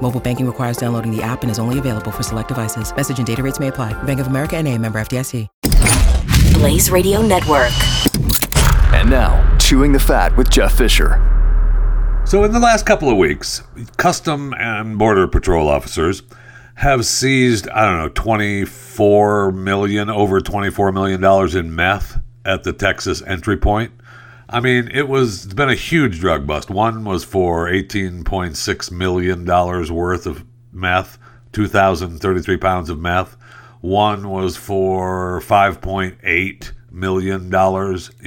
Mobile banking requires downloading the app and is only available for select devices. Message and data rates may apply. Bank of America N.A., member FDIC. Blaze Radio Network. And now, Chewing the Fat with Jeff Fisher. So in the last couple of weeks, Custom and Border Patrol officers have seized, I don't know, over $24 million in meth at the Texas entry point. I mean, it's been a huge drug bust. One was for $18.6 million worth of meth, 2,033 pounds of meth. One was for $5.8 million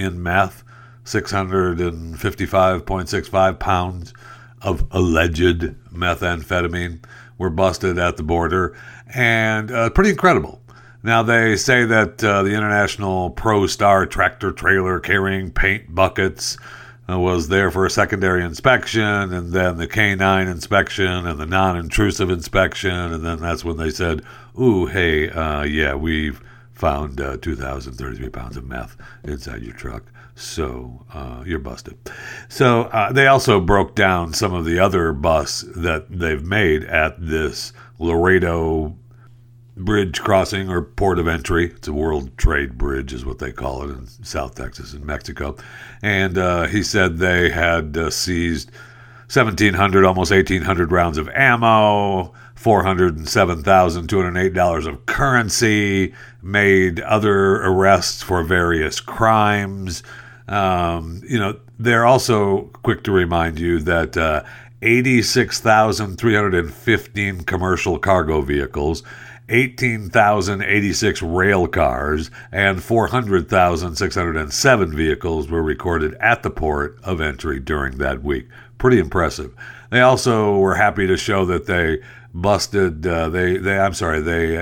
in meth, 655.65 pounds of alleged methamphetamine were busted at the border. And pretty incredible. Now, they say that the International ProStar tractor trailer carrying paint buckets was there for a secondary inspection, and then the canine inspection and the non-intrusive inspection. And then that's when they said, ooh, hey, yeah, we've found 2,033 pounds of meth inside your truck. So you're busted. So they also broke down some of the other busts that they've made at this Laredo bridge crossing or port of entry. It's a World Trade Bridge is what they call it in South Texas in Mexico. And he said they had seized 1,700, almost 1,800 rounds of ammo, $407,208 of currency, made other arrests for various crimes. You know, they're also quick to remind you that 86,315 commercial cargo vehicles, 18,086 rail cars, and 400,607 vehicles were recorded at the port of entry during that week. Pretty impressive. They also were happy to show that they busted, they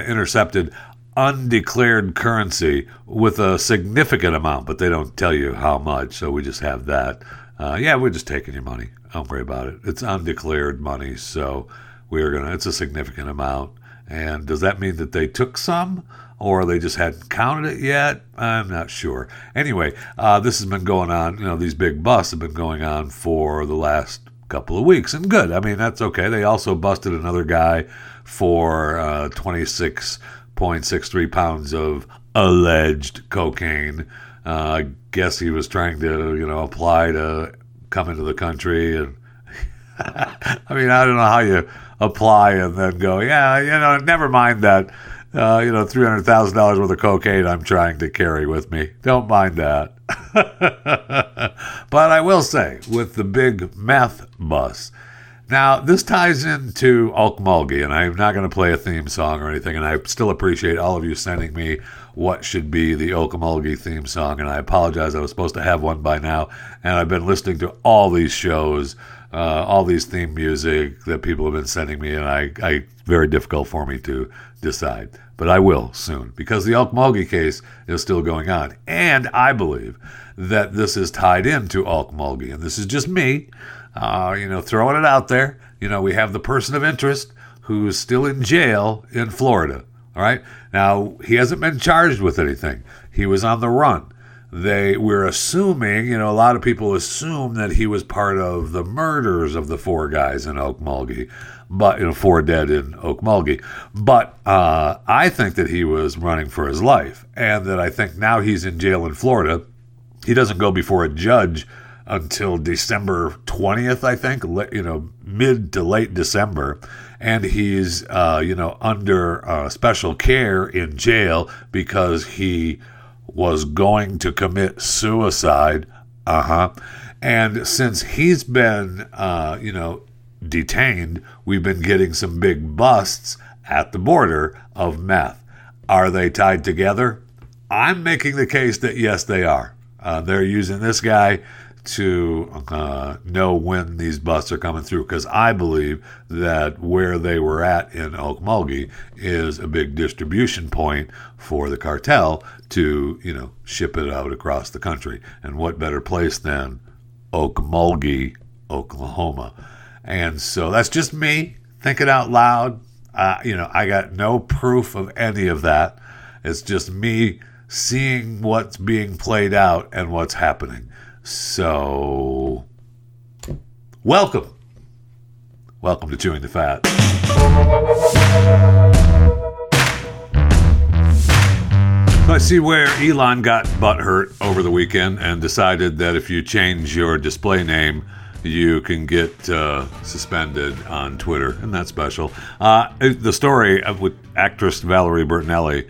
intercepted undeclared currency with a significant amount, but they don't tell you how much, so we just have that. Yeah, we're just taking your money. Don't worry about it. It's undeclared money, so it's a significant amount. And does that mean that they took some, or they just hadn't counted it yet? I'm not sure. Anyway, this has been going on. You know, these big busts have been going on for the last couple of weeks, and good. I mean, that's okay. They also busted another guy for 26.63 pounds of alleged cocaine. I guess he was trying to, apply to come into the country, and I mean, I don't know how you apply and then go, never mind that, $300,000 worth of cocaine I'm trying to carry with me. Don't mind that. But I will say, with the big meth bus, now this ties into Okmulgee, and I'm not going to play a theme song or anything, and I still appreciate all of you sending me what should be the Okmulgee theme song, and I apologize, I was supposed to have one by now, and I've been listening to all these shows, all these theme music that people have been sending me, and I very difficult for me to decide. But I will soon, because the Okmulgee case is still going on. And I believe that this is tied into Okmulgee, and this is just me, throwing it out there. We have the person of interest who's still in jail in Florida, all right? Now, he hasn't been charged with anything. He was on the run. We're assuming, a lot of people assume that he was part of the murders of the four guys in Okmulgee, but, four dead in Okmulgee. But I think that he was running for his life, and that I think now he's in jail in Florida. He doesn't go before a judge until December 20th, I think, mid to late December. And he's, under special care in jail because he was going to commit suicide. And since he's been, detained, we've been getting some big busts at the border of meth. Are they tied together? I'm making the case that yes, they are. They're using this guy to know when these busts are coming through, because I believe that where they were at in Okmulgee is a big distribution point for the cartel to, you know, ship it out across the country. And what better place than Okmulgee, Oklahoma? And so that's just me thinking out loud. You know, I got no proof of any of that. It's just me seeing what's being played out and what's happening. So, welcome. Welcome to Chewing the Fat. So I see where Elon got butthurt over the weekend and decided that if you change your display name, you can get suspended on Twitter. Isn't that special? The story with actress Valerie Bertinelli,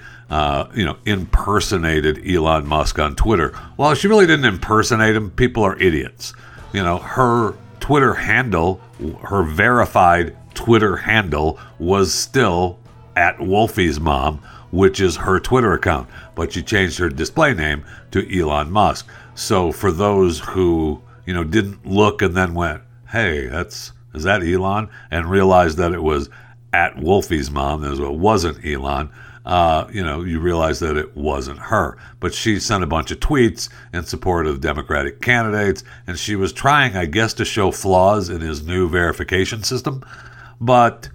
you know, impersonated Elon Musk on Twitter. Well, she really didn't impersonate him. People are idiots. You know, her Twitter handle, her verified Twitter handle, was still at Wolfie's Mom, which is her Twitter account. But she changed her display name to Elon Musk. So for those who, you know, didn't look and then went, hey, is that Elon? And realized that it was at Wolfie's Mom. It wasn't Elon. You know, you realize that it wasn't her. But she sent a bunch of tweets in support of Democratic candidates. And she was trying, I guess, to show flaws in his new verification system. But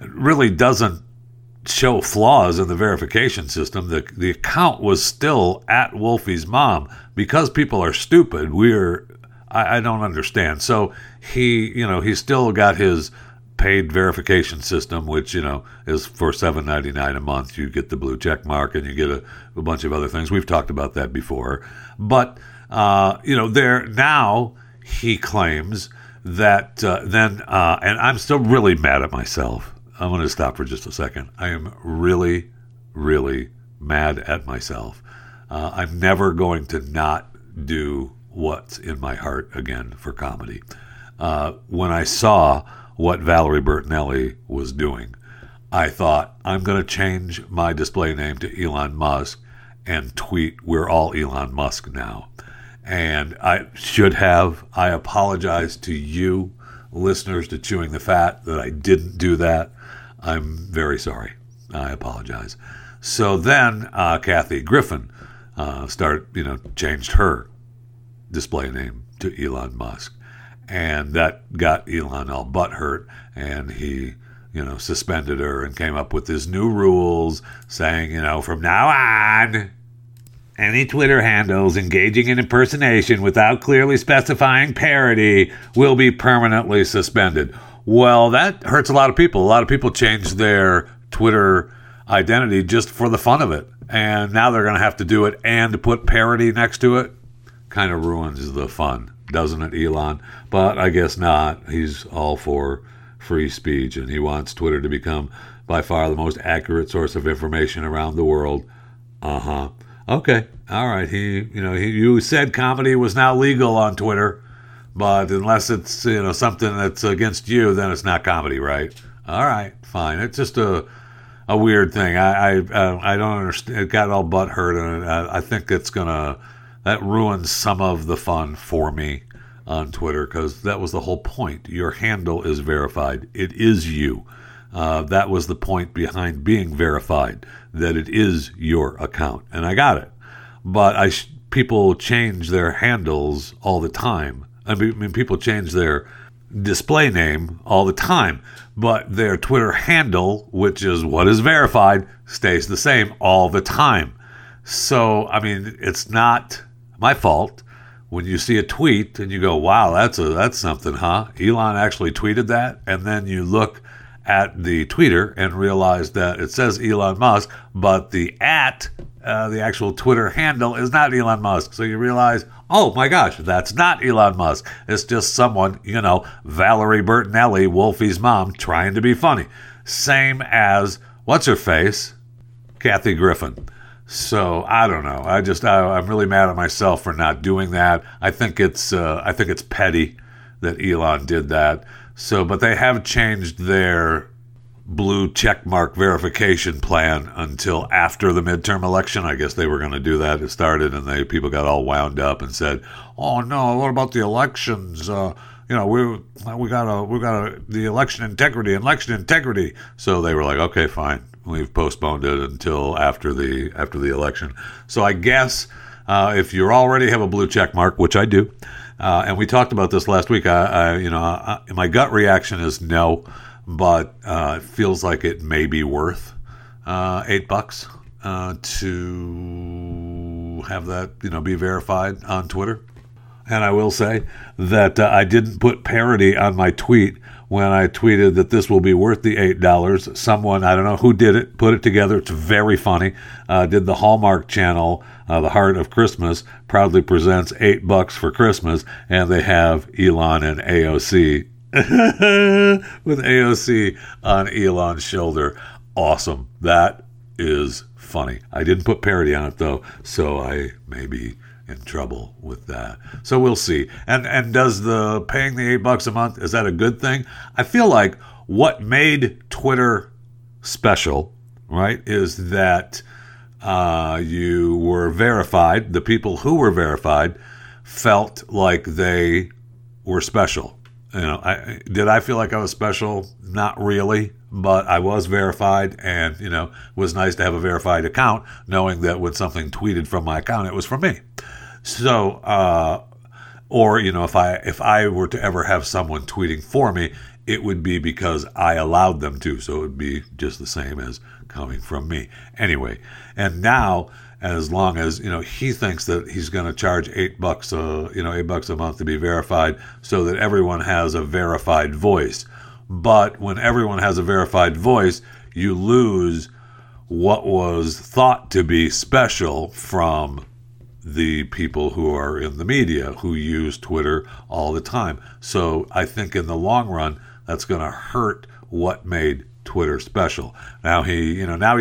it really doesn't show flaws in the verification system. The account was still at Wolfie's Mom. Because people are stupid, I don't understand. So he still got his paid verification system, which, you know, is for $7.99 a month. You get the blue check mark and you get a bunch of other things. We've talked about that before. But, there now he claims that and I'm still really mad at myself. I'm going to stop for just a second. I am really, really mad at myself. I'm never going to not do what's in my heart again for comedy. When I saw what Valerie Bertinelli was doing, I thought, I'm going to change my display name to Elon Musk and tweet, we're all Elon Musk now. And I should have. I apologize to you, listeners to Chewing the Fat, that I didn't do that. I'm very sorry. I apologize. So then Kathy Griffin changed her display name to Elon Musk. And that got Elon all butthurt, and he, you know, suspended her and came up with his new rules saying, you know, from now on, any Twitter handles engaging in impersonation without clearly specifying parody will be permanently suspended. Well, that hurts a lot of people. A lot of people change their Twitter identity just for the fun of it. And now they're going to have to do it and put parody next to it. Kind of ruins the fun, doesn't it, Elon? But I guess not. He's all for free speech, and he wants Twitter to become by far the most accurate source of information around the world. Uh-huh. Okay. All right. You said comedy was now legal on Twitter, but unless it's, you know, something that's against you, then it's not comedy, right? All right. Fine. It's just a weird thing. I don't understand. It got all butthurt, and I think it's gonna, that ruins some of the fun for me on Twitter, because that was the whole point. Your handle is verified. It is you. That was the point behind being verified, that it is your account, and I got it. But people change their handles all the time. I mean, people change their display name all the time, but their Twitter handle, which is what is verified, stays the same all the time. So, I mean, it's not my fault when you see a tweet and you go, wow, that's something, huh? Elon actually tweeted that. And then you look at the tweeter and realize that it says Elon Musk, but the actual Twitter handle is not Elon Musk. So you realize, oh my gosh, that's not Elon Musk. It's just someone, you know, Valerie Bertinelli, Wolfie's mom, trying to be funny. Same as, what's her face? Kathy Griffin. So I don't know. I'm really mad at myself for not doing that. I think it's petty that Elon did that. So, but they have changed their blue checkmark verification plan until after the midterm election. I guess they were going to do that. It started, and people got all wound up and said, "Oh no, what about the elections? We got the election integrity." So they were like, "Okay, fine, we've postponed it until after the election." So I guess if you already have a blue checkmark, which I do, and we talked about this last week, I my gut reaction is no. But it feels like it may be worth $8 to have that, be verified on Twitter. And I will say that I didn't put parody on my tweet when I tweeted that this will be worth the $8. Someone, I don't know who did it, put it together. It's very funny. Did the Hallmark Channel, The Heart of Christmas, proudly presents $8 for Christmas. And they have Elon and AOC with AOC on Elon's shoulder. Awesome. That is funny. I didn't put parody on it, though, so I may be in trouble with that. So we'll see. And does the paying the $8 a month, is that a good thing? I feel like what made Twitter special, right, is that you were verified. The people who were verified felt like they were special. I feel like I was special? Not really, but I was verified, and it was nice to have a verified account, knowing that when something tweeted from my account, it was from me. So, or if I were to ever have someone tweeting for me, it would be because I allowed them to. So it would be just the same as coming from me, anyway. And now, as long as he thinks that he's going to charge $8 $8 a month to be verified, so that everyone has a verified voice. But when everyone has a verified voice, you lose what was thought to be special from the people who are in the media, who use Twitter all the time. So I think in the long run, that's going to hurt what made Twitter special. Now he's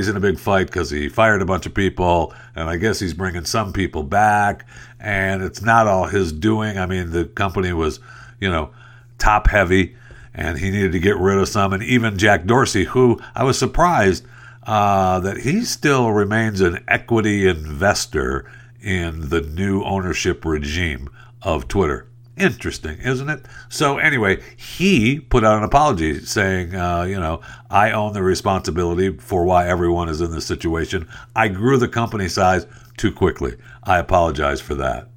in a big fight because he fired a bunch of people, and I guess he's bringing some people back, and it's not all his doing. I mean, the company was, top heavy, and he needed to get rid of some. And even Jack Dorsey, who I was surprised that he still remains an equity investor in the new ownership regime of Twitter. Interesting, isn't it? So anyway, he put out an apology saying, I own the responsibility for why everyone is in this situation. I grew the company size too quickly. I apologize for that.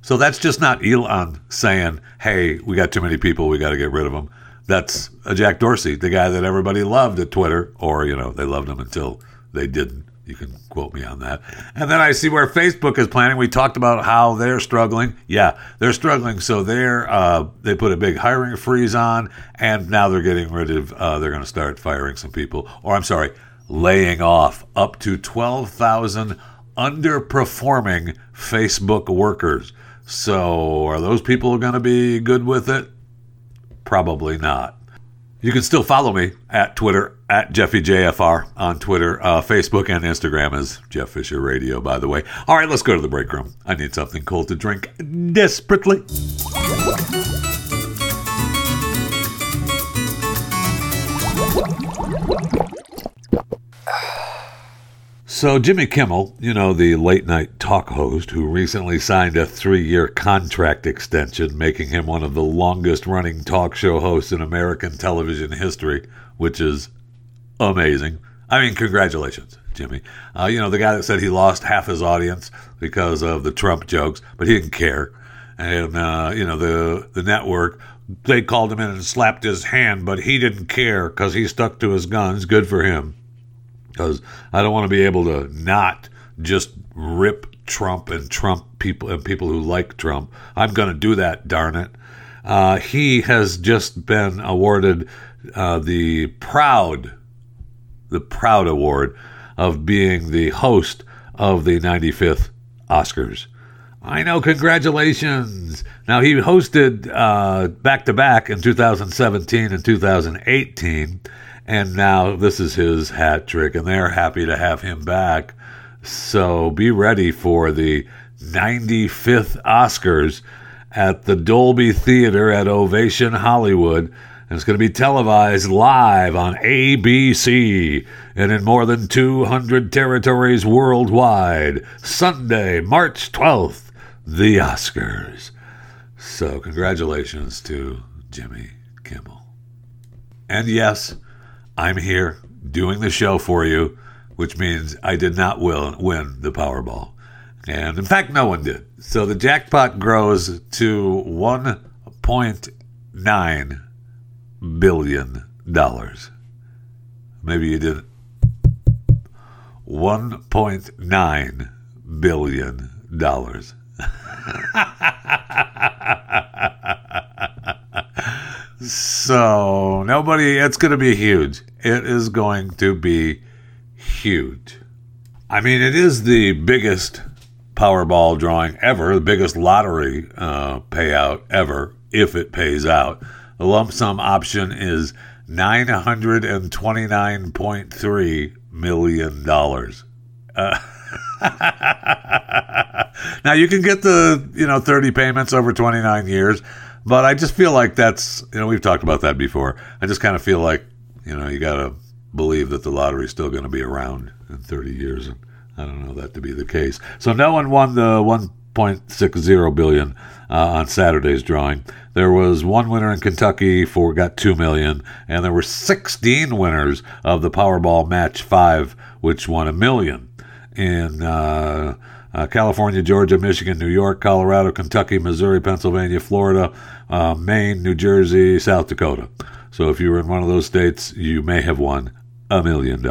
So that's just not Elon saying, hey, we got too many people, we got to get rid of them. That's Jack Dorsey, the guy that everybody loved at Twitter, or, they loved him until they didn't. You can quote me on that. And then I see where Facebook is planning. We talked about how they're struggling. Yeah, they're struggling. So they put a big hiring freeze on, and now they're getting rid of, they're going to start firing some people, laying off up to 12,000 underperforming Facebook workers. So are those people going to be good with it? Probably not. You can still follow me at Twitter, at JeffyJFR on Twitter, Facebook, and Instagram as Jeff Fisher Radio, by the way. All right, let's go to the break room. I need something cold to drink desperately. So Jimmy Kimmel, the late-night talk host who recently signed a 3-year contract extension, making him one of the longest-running talk show hosts in American television history, which is amazing. I mean, congratulations, Jimmy. The guy that said he lost half his audience because of the Trump jokes, but he didn't care. And, the network, they called him in and slapped his hand, but he didn't care because he stuck to his guns. Good for him. Because I don't want to be able to not just rip Trump and Trump people and people who like Trump. I'm going to do that, darn it. He has just been awarded the proud award of being the host of the 95th Oscars. I know, congratulations. Now, he hosted back-to-back in 2017 and 2018. And now this is his hat trick, and they're happy to have him back. So be ready for the 95th Oscars at the Dolby Theater at Ovation Hollywood It's going to be televised live on ABC and in more than 200 territories worldwide. Sunday, March 12th, the Oscars. So congratulations to Jimmy Kimmel. And yes, I'm here doing the show for you, which means I did not win the Powerball. And in fact, no one did. So the jackpot grows to $1.9 billion. Maybe you didn't. $1.9 billion. So, nobody, it's going to be huge. It is going to be huge. I mean, it is the biggest Powerball drawing ever, the biggest lottery payout ever, if it pays out. The lump sum option is $929.3 million. Now, you can get the, 30 payments over 29 years, but I just feel like that's, we've talked about that before. I just kind of feel like, you got to believe that the lottery's still going to be around in 30 years. And I don't know that to be the case. So no one won the $1.60 billion on Saturday's drawing. There was one winner in Kentucky got $2 million, and there were 16 winners of the Powerball Match 5, which won $1 million. In California, Georgia, Michigan, New York, Colorado, Kentucky, Missouri, Pennsylvania, Florida, Maine, New Jersey, South Dakota. So if you were in one of those states, you may have won $1 million.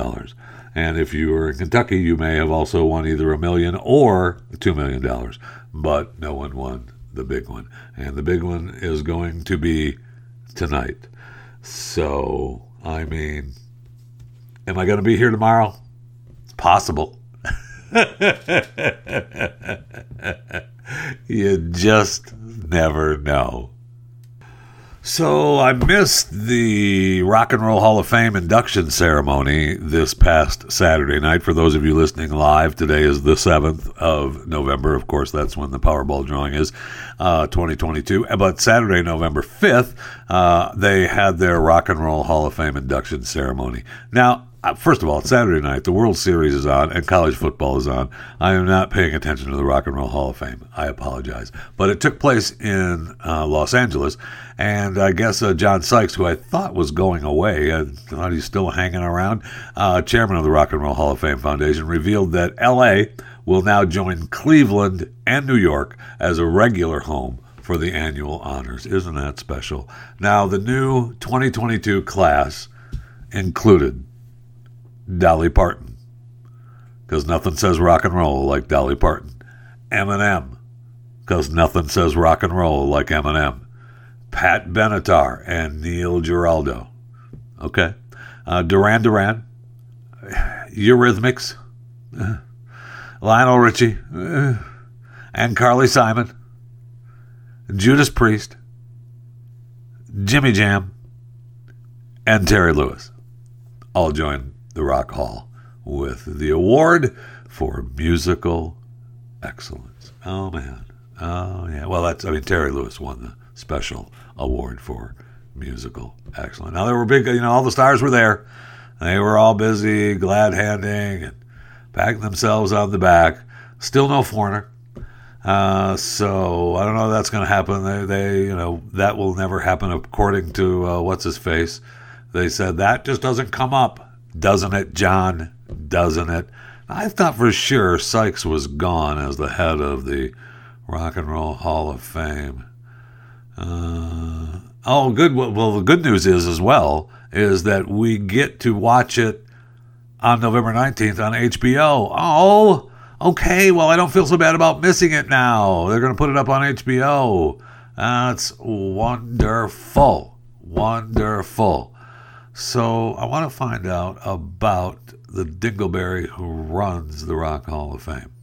And if you were in Kentucky, you may have also won either $1 million or $2 million. But no one won the big one. And the big one is going to be tonight. So, I mean, am I going to be here tomorrow? It's possible. You just never know. So I missed the Rock and Roll Hall of Fame induction ceremony this past Saturday night. For those of you listening live, today is the 7th of November. Of course, that's when the Powerball drawing is, 2022. But Saturday, November 5th, they had their Rock and Roll Hall of Fame induction ceremony. Now, first of all, it's Saturday night. The World Series is on and college football is on. I am not paying attention to the Rock and Roll Hall of Fame. I apologize. But it took place in Los Angeles. And I guess John Sykes, who I thought was going away, I thought he's still hanging around, chairman of the Rock and Roll Hall of Fame Foundation, revealed that L.A. will now join Cleveland and New York as a regular home for the annual honors. Isn't that special? Now, the new 2022 class included Dolly Parton, because nothing says rock and roll like Dolly Parton. Eminem, because nothing says rock and roll like Eminem. Pat Benatar and Neil Giraldo. Okay. Duran Duran. Eurythmics. Lionel Richie. And Carly Simon. Judas Priest. Jimmy Jam. And Terry Lewis. All joined the Rock Hall with the award for musical excellence. Oh, man. Oh, yeah. Well, Terry Lewis won the special award for musical excellence. Now, there were big, all the stars were there. They were all busy, glad-handing and patting themselves on the back. Still no foreigner. So I don't know if that's going to happen. They that will never happen according to what's-his-face. They said, that just doesn't come up. Doesn't it, John? Doesn't it? I thought for sure Sykes was gone as the head of the Rock and Roll Hall of Fame. Good. Well, the good news is that we get to watch it on November 19th on HBO. Oh, okay. Well, I don't feel so bad about missing it now. They're going to put it up on HBO. That's wonderful. Wonderful. So I want to find out about the Dingleberry who runs the Rock Hall of Fame.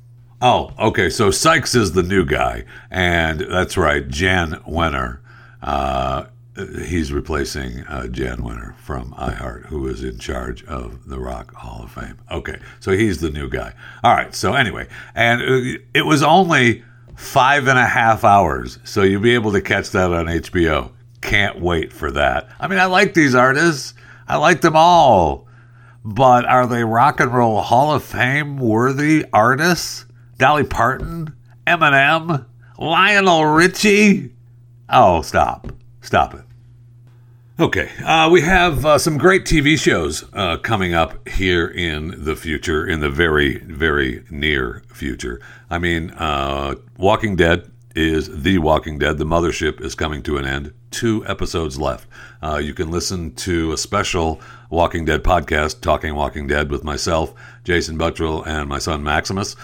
Oh, okay. So Sykes is the new guy. And that's right. Jan Wenner. He's replacing Jan Wenner from iHeart, who is in charge of the Rock Hall of Fame. Okay. So he's the new guy. All right. So anyway, and it was only 5.5 hours. So you'll be able to catch that on HBO. Can't wait for that. I mean, I like these artists. I like them all. But are they Rock and Roll Hall of Fame worthy artists? Dolly Parton? Eminem? Lionel Richie? Oh, stop. Stop it. Okay, we have some great TV shows coming up here in the future, in the very, very near future. I mean, Walking Dead is The Walking Dead. The mothership is coming to an end. 2 episodes left. You can listen to a special Walking Dead podcast, Talking Walking Dead, with myself, Jason Buttrell, and my son Maximus.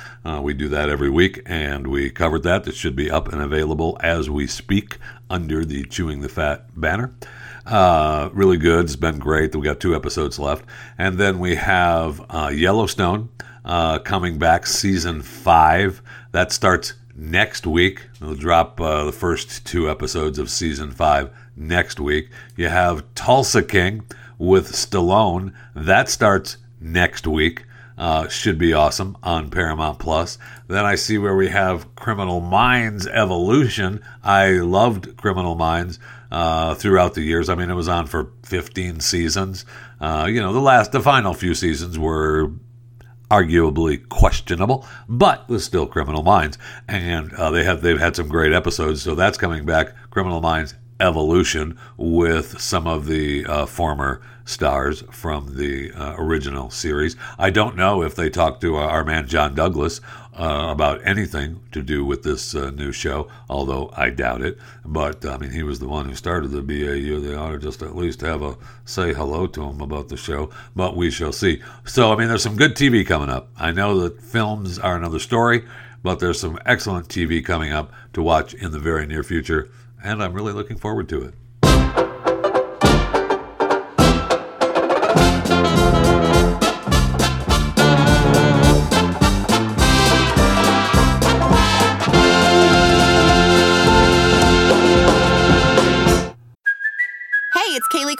We do that every week, and we covered that. It should be up and available as we speak under the Chewing the Fat banner. Really good. It's been great. We got 2 episodes left. And then we have Yellowstone coming back, season 5. That starts next week. We'll drop the first 2 episodes of season 5 next week. You have Tulsa King with Stallone. That starts next week. Should be awesome on Paramount Plus. Then I see where we have Criminal Minds Evolution. I loved Criminal Minds throughout the years. I mean, it was on for 15 seasons. You know, the final few seasons were arguably questionable, but it was still Criminal Minds. And they've had some great episodes. So that's coming back, Criminal Minds Evolution, with some of the former stars from the original series. I don't know if they talked to our man John Douglas about anything to do with this new show, although I doubt it. But I mean, he was the one who started the BAU. They ought to just at least have a say hello to him about the show, but we shall see. So I mean, there's some good TV coming up. I know that films are another story, but there's some excellent TV coming up to watch in the very near future, and I'm really looking forward to it.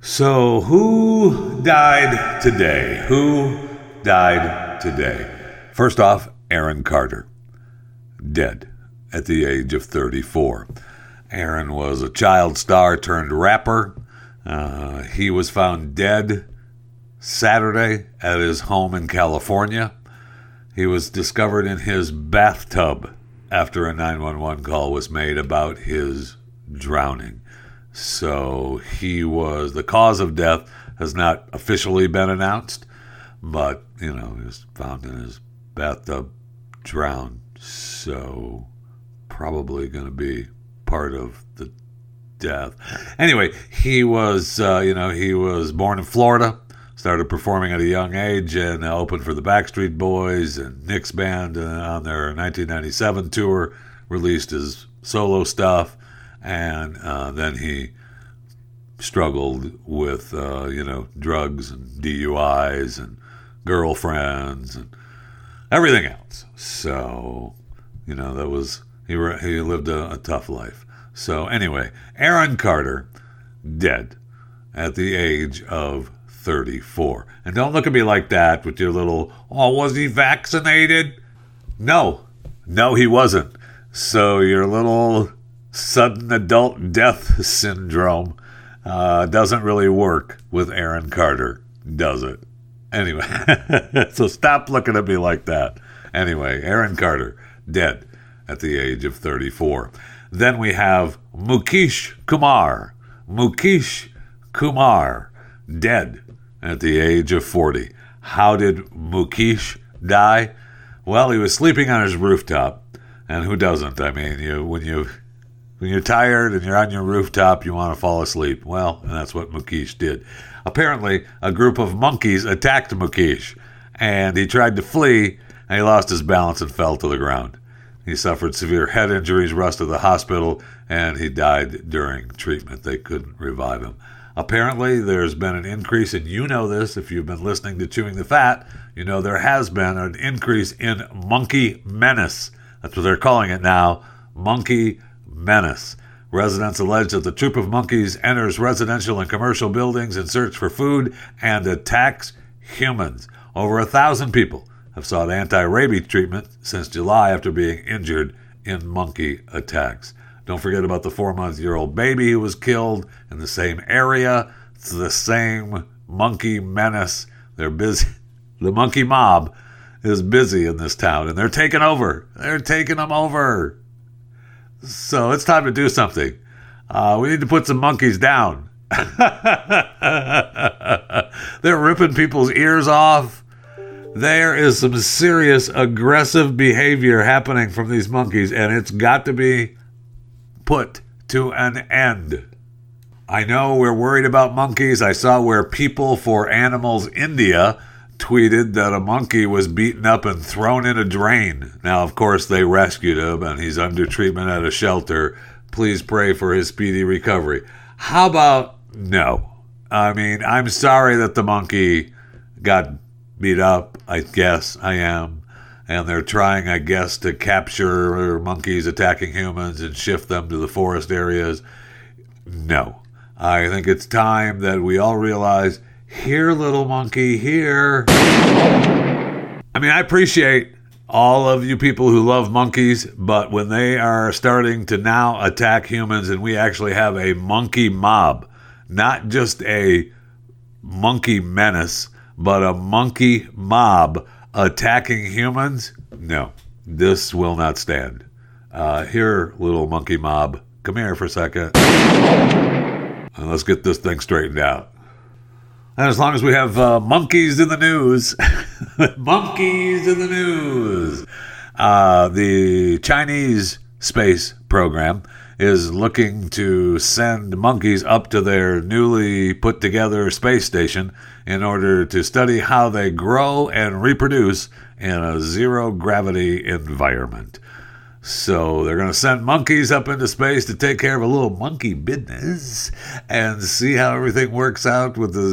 So, who died today? Who died today? First off, Aaron Carter. Dead at the age of 34. Aaron was a child star turned rapper. He was found dead Saturday at his home in California. He was discovered in his bathtub after a 911 call was made about his drowning. So the cause of death has not officially been announced, but, you know, he was found in his bathtub, drowned. So probably going to be part of the death. Anyway, he was, he was born in Florida, started performing at a young age, and opened for the Backstreet Boys and Nick's Band on their 1997 tour, released his solo stuff. And then he struggled with, drugs and DUIs and girlfriends and everything else. So, he lived a tough life. So anyway, Aaron Carter, dead at the age of 34. And don't look at me like that with your little, oh, was he vaccinated? No, he wasn't. So your little sudden adult death syndrome doesn't really work with Aaron Carter, does it? Anyway, so stop looking at me like that. Anyway, Aaron Carter, dead at the age of 34. Then we have Mukesh Kumar. Mukesh Kumar, dead at the age of 40. How did Mukesh die? Well, he was sleeping on his rooftop. And who doesn't? I mean, when you're tired and you're on your rooftop, you want to fall asleep. Well, and that's what Mukesh did. Apparently, a group of monkeys attacked Mukesh, and he tried to flee, and he lost his balance and fell to the ground. He suffered severe head injuries, rushed to the hospital, and he died during treatment. They couldn't revive him. Apparently, there's been an increase, and you know this if you've been listening to Chewing the Fat, you know there has been an increase in monkey menace. That's what they're calling it now, monkey menace. Residents allege that the troop of monkeys enters residential and commercial buildings in search for food and attacks humans. Over 1,000 people have sought anti-rabies treatment since July after being injured in monkey attacks. Don't forget about the 4-month-old baby who was killed in the same area. It's the same monkey menace. They're busy. The monkey mob is busy in this town, and they're taking over. They're taking them over. So it's time to do something. We need to put some monkeys down. They're ripping people's ears off. There is some serious aggressive behavior happening from these monkeys, and it's got to be put to an end. I know we're worried about monkeys. I saw where People for Animals India tweeted that a monkey was beaten up and thrown in a drain. Now, of course, they rescued him and he's under treatment at a shelter. Please pray for his speedy recovery. How about no? I mean, I'm sorry that the monkey got beat up. I guess I am. And they're trying, I guess, to capture monkeys attacking humans and shift them to the forest areas. No. I think it's time that we all realize, here, little monkey, here. I mean, I appreciate all of you people who love monkeys, but when they are starting to now attack humans and we actually have a monkey mob, not just a monkey menace, but a monkey mob attacking humans? No, this will not stand. Here, little monkey mob, come here for a second. And let's get this thing straightened out. And as long as we have monkeys in the news, monkeys in the news, the Chinese space program is looking to send monkeys up to their newly put together space station in order to study how they grow and reproduce in a zero gravity environment. So they're going to send monkeys up into space to take care of a little monkey business and see how everything works out with the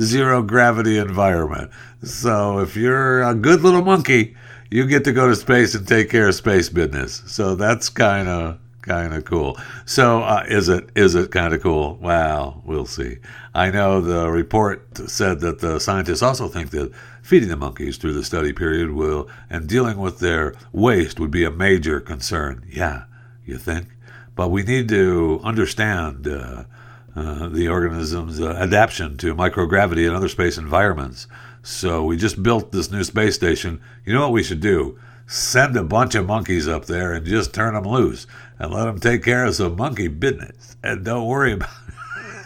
zero gravity environment. So if you're a good little monkey, you get to go to space and take care of space business. So that's kind of cool. So is it kind of cool? Well, we'll see. I know the report said that the scientists also think that feeding the monkeys through the study period will and dealing with their waste would be a major concern. Yeah, you think? But we need to understand the organism's adaptation to microgravity and other space environments. So we just built this new space station. You know what we should do? Send a bunch of monkeys up there and just turn them loose and let them take care of some monkey business. And don't worry about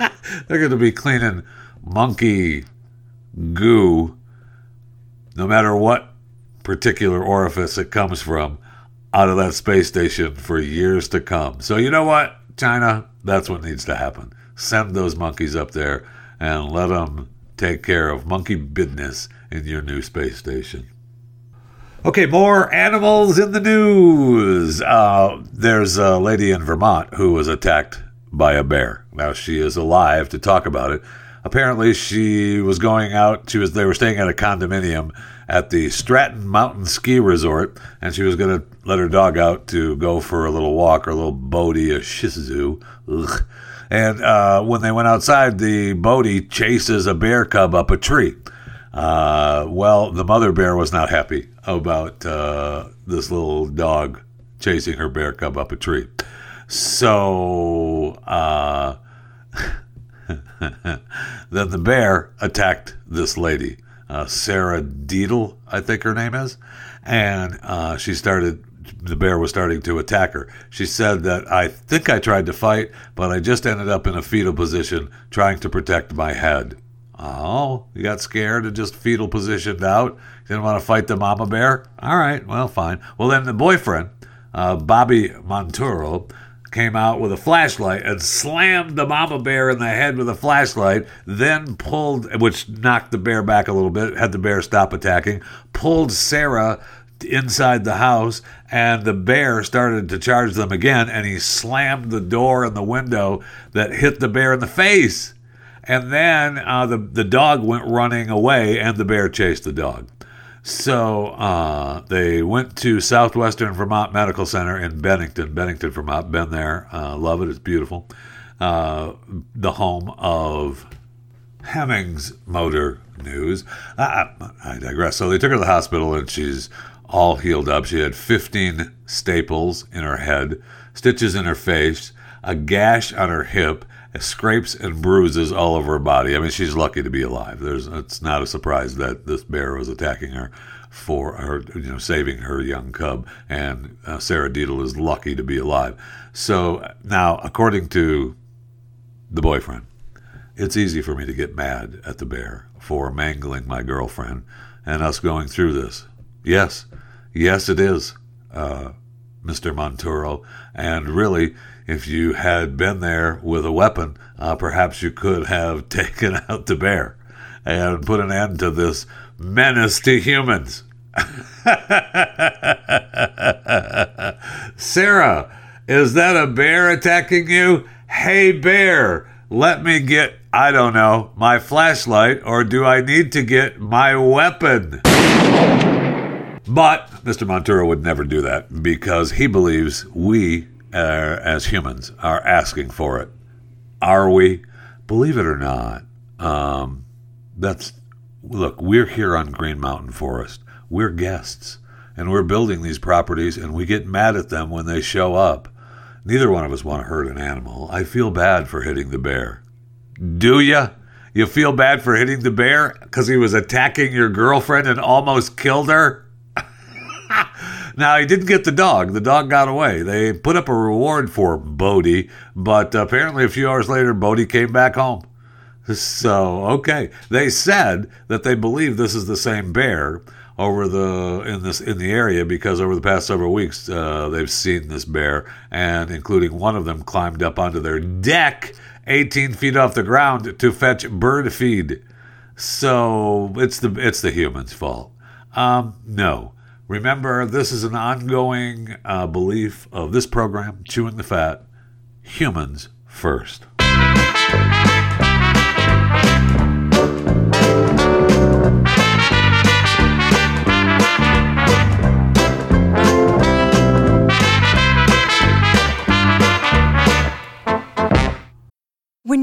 it. They're going to be cleaning monkey goo, no matter what particular orifice it comes from, out of that space station for years to come. So you know what, China? That's what needs to happen. Send those monkeys up there and let them take care of monkey business in your new space station. Okay, more animals in the news. There's a lady in Vermont who was attacked by a bear. Now she is alive to talk about it. Apparently she was going out. They were staying at a condominium at the Stratton Mountain Ski Resort, and she was going to let her dog out to go for a little walk, or a little Bodhi, a Shih Tzu. Ugh. And when they went outside, the Bodhi chases a bear cub up a tree. Well, the mother bear was not happy about this little dog chasing her bear cub up a tree. So then the bear attacked this lady, Sarah Deedle, I think her name is. And the bear was starting to attack her. She said that, I think I tried to fight, but I just ended up in a fetal position trying to protect my head. Oh, you got scared and just fetal positioned out? You didn't want to fight the mama bear? All right, well, fine. Well, then the boyfriend, Bobby Monturo, came out with a flashlight and slammed the mama bear in the head with a flashlight, then which knocked the bear back a little bit, had the bear stop attacking, pulled Sarah inside the house, and the bear started to charge them again, and he slammed the door and the window that hit the bear in the face. And then the dog went running away, and the bear chased the dog. So they went to Southwestern Vermont Medical Center in Bennington, Vermont. Been there. Love it. It's beautiful. The home of Hemmings Motor News. I digress. So they took her to the hospital, and she's all healed up. She had 15 staples in her head, stitches in her face, a gash on her hip, scrapes and bruises all over her body. I mean, she's lucky to be alive. It's not a surprise that this bear was attacking her for her, you know, saving her young cub. And Sarah Deedle is lucky to be alive. So now, according to the boyfriend, it's easy for me to get mad at the bear for mangling my girlfriend and us going through this. Yes, it is, Mr. Monturo. And really, if you had been there with a weapon, perhaps you could have taken out the bear and put an end to this menace to humans. Sarah, is that a bear attacking you? Hey, bear, let me get, I don't know, my flashlight, or do I need to get my weapon? But Mr. Monturo would never do that because he believes we as humans are asking for it. Are we? Believe it or not, look, we're here on Green Mountain Forest. We're guests, and we're building these properties, and we get mad at them when they show up. Neither one of us want to hurt an animal. I feel bad for hitting the bear. Do ya? You feel bad for hitting the bear because he was attacking your girlfriend and almost killed her? Now, he didn't get the dog. The dog got away. They put up a reward for Bodhi, but apparently a few hours later, Bodhi came back home. So, okay. They said that they believe this is the same bear in the area because over the past several weeks, they've seen this bear, and including one of them climbed up onto their deck 18 feet off the ground to fetch bird feed. So, it's the human's fault. No. Remember, this is an ongoing belief of this program, Chewing the Fat, humans first. When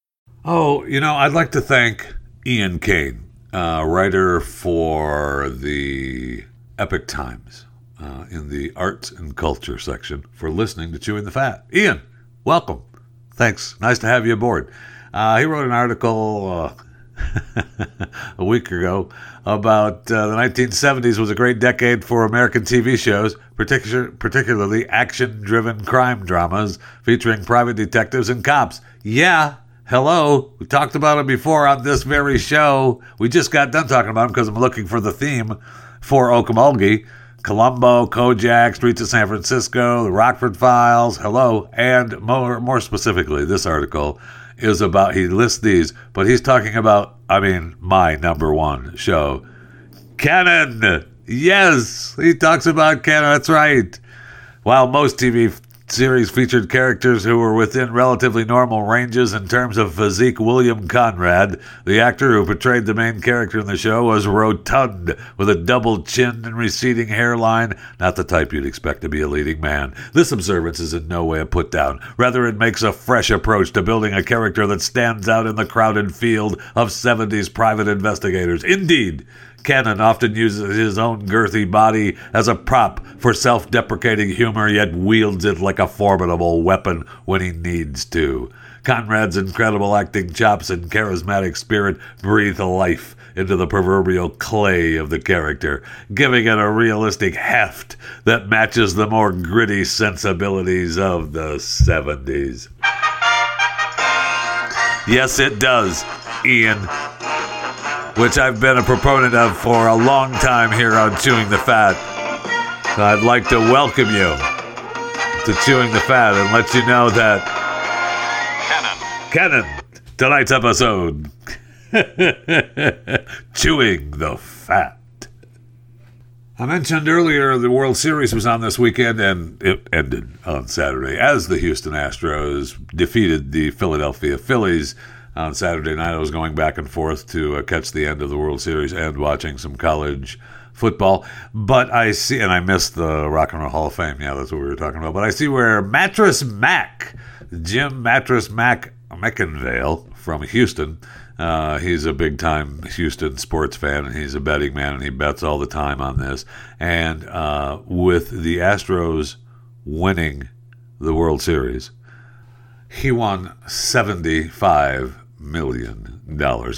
Oh, you know, I'd like to thank Ian Kane, writer for the Epic Times in the arts and culture section, for listening to Chewing the Fat. Ian, welcome. Thanks. Nice to have you aboard. He wrote an article a week ago about the 1970s was a great decade for American TV shows, particularly action-driven crime dramas featuring private detectives and cops. Yeah. Hello, we talked about it before on this very show. We just got done talking about them because I'm looking for the theme for Okmulgee. Columbo, Kojak, Streets of San Francisco, the Rockford Files, hello. And more specifically, this article is about, he lists these, but he's talking about, my number one show, Cannon. Yes, he talks about Cannon, that's right. While most TV series featured characters who were within relatively normal ranges in terms of physique, William Conrad, the actor who portrayed the main character in the show, was rotund, with a double chin and receding hairline, not the type you'd expect to be a leading man. This observance is in no way a put-down. Rather, it makes a fresh approach to building a character that stands out in the crowded field of 70s private investigators. Indeed, Cannon often uses his own girthy body as a prop for self-deprecating humor, yet wields it like a formidable weapon when he needs to. Conrad's incredible acting chops and charismatic spirit breathe life into the proverbial clay of the character, giving it a realistic heft that matches the more gritty sensibilities of the 70s. Yes, it does, Ian, which I've been a proponent of for a long time here on Chewing the Fat. I'd like to welcome you to Chewing the Fat and let you know that Cannon, tonight's episode, Chewing the Fat. I mentioned earlier the World Series was on this weekend, and it ended on Saturday as the Houston Astros defeated the Philadelphia Phillies on Saturday night. I was going back and forth to catch the end of the World Series and watching some college football, but I missed the Rock and Roll Hall of Fame. Yeah, that's what we were talking about. But I see where Jim Mattress Mack Meckenvale from Houston. He's a big-time Houston sports fan, and he's a betting man, and he bets all the time on this. And with the Astros winning the World Series, he won $75 million.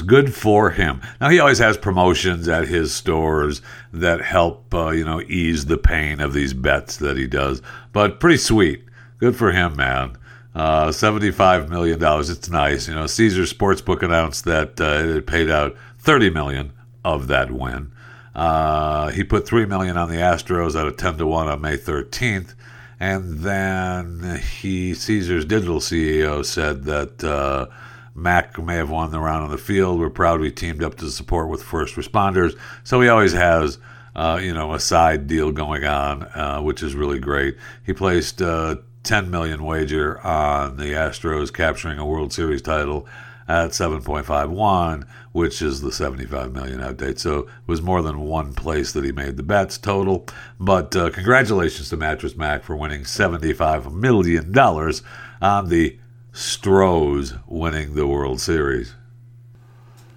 Good for him. Now, he always has promotions at his stores that help, ease the pain of these bets that he does. But pretty sweet. Good for him, man. $75 million. It's nice. Caesars Sportsbook announced that it had paid out $30 million of that win. He put $3 million on the Astros out of 10-1 on May 13th. And then Caesars Digital CEO said that Mac may have won the round on the field. We're proud we teamed up to support with first responders. So he always has a side deal going on, which is really great. He placed $10 million wager on the Astros capturing a World Series title at 7.51, which is the $75 million update. So it was more than one place that he made the bets total. But congratulations to Mattress Mac for winning $75 million on the Stros winning the World Series.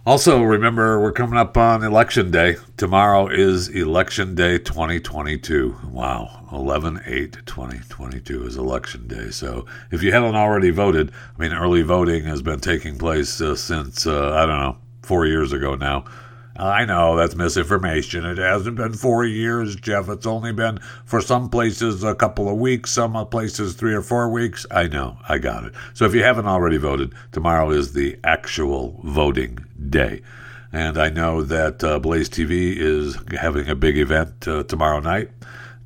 Also, remember, we're coming up on Election Day. Tomorrow is Election Day 2022. Wow, 11/8/2022 is Election Day. So if you haven't already voted, early voting has been taking place since, 4 years ago now. I know, that's misinformation. It hasn't been 4 years, Jeff. It's only been, for some places, a couple of weeks, some places 3 or 4 weeks. I know, I got it. So if you haven't already voted, tomorrow is the actual voting day. And I know that Blaze TV is having a big event tomorrow night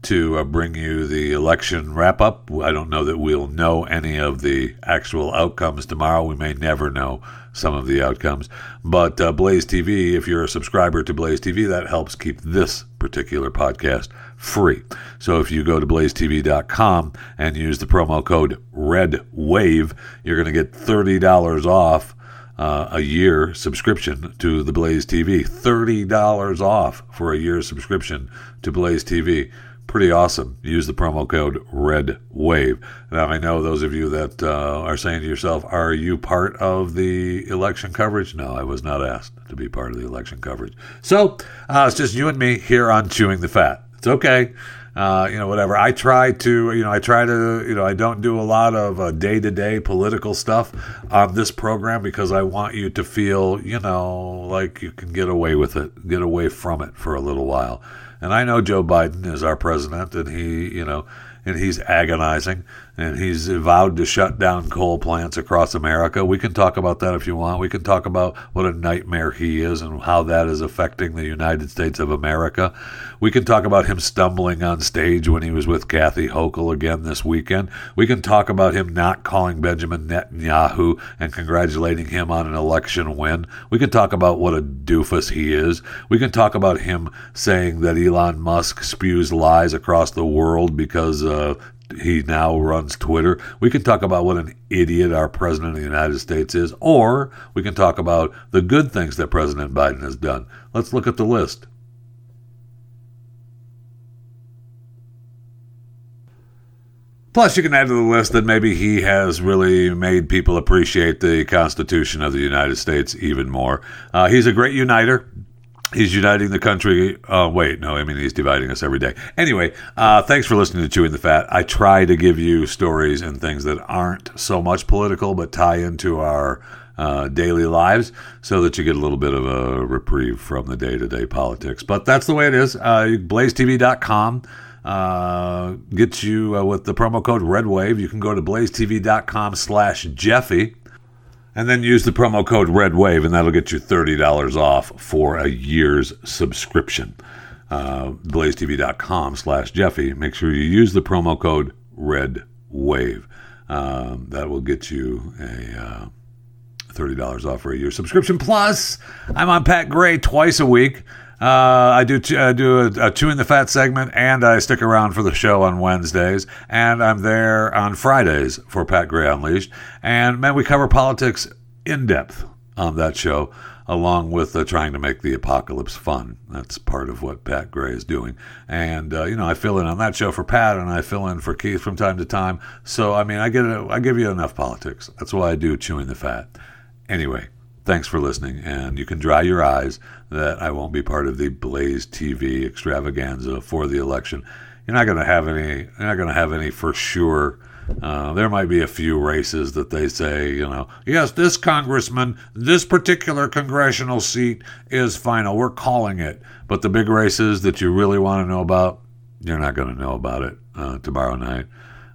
to bring you the election wrap-up. I don't know that we'll know any of the actual outcomes tomorrow. We may never know some of the outcomes. But Blaze TV, if you're a subscriber to Blaze TV, that helps keep this particular podcast free. So if you go to blazetv.com and use the promo code REDWAVE, you're going to get $30 off a year subscription to the Blaze TV. $30 off for a year subscription to Blaze TV. Pretty awesome. Use the promo code REDWAVE. Now, I know those of you that are saying to yourself, are you part of the election coverage? No, I was not asked to be part of the election coverage. So it's just you and me here on Chewing the Fat. It's okay. Whatever. I don't do a lot of day-to-day political stuff on this program because I want you to feel, like you can get away with it, get away from it for a little while. And I know Joe Biden is our president, and he's agonizing, and he's vowed to shut down coal plants across America. We can talk about that if you want. We can talk about what a nightmare he is and how that is affecting the United States of America. We can talk about him stumbling on stage when he was with Kathy Hochul again this weekend. We can talk about him not calling Benjamin Netanyahu and congratulating him on an election win. We can talk about what a doofus he is. We can talk about him saying that Elon Musk spews lies across the world because he now runs Twitter. We can talk about what an idiot our president of the United States is, or we can talk about the good things that President Biden has done. Let's look at the list. Plus, you can add to the list that maybe he has really made people appreciate the Constitution of the United States even more. He's a great uniter. He's uniting the country. He's dividing us every day. Anyway, thanks for listening to Chewing the Fat. I try to give you stories and things that aren't so much political, but tie into our daily lives so that you get a little bit of a reprieve from the day-to-day politics. But that's the way it is. BlazeTV.com. Get you with the promo code REDWAVE. You can go to blazetv.com/Jeffy. And then use the promo code REDWAVE, and that'll get you $30 off for a year's subscription. BlazeTV.com/Jeffy. Make sure you use the promo code REDWAVE. That will get you a $30 off for a year's subscription. Plus, I'm on Pat Gray twice a week. I do a Chewing the Fat segment, and I stick around for the show on Wednesdays, and I'm there on Fridays for Pat Gray Unleashed. And, man, we cover politics in depth on that show, along with trying to make the apocalypse fun. That's part of what Pat Gray is doing. And, I fill in on that show for Pat, and I fill in for Keith from time to time. So, I give you enough politics. That's why I do Chewing the Fat. Anyway. Thanks for listening, and you can dry your eyes that I won't be part of the Blaze TV extravaganza for the election. You're not going to have any for sure. There might be a few races that they say, yes, this congressman, this particular congressional seat is final. We're calling it. But the big races that you really want to know about, you're not going to know about it tomorrow night.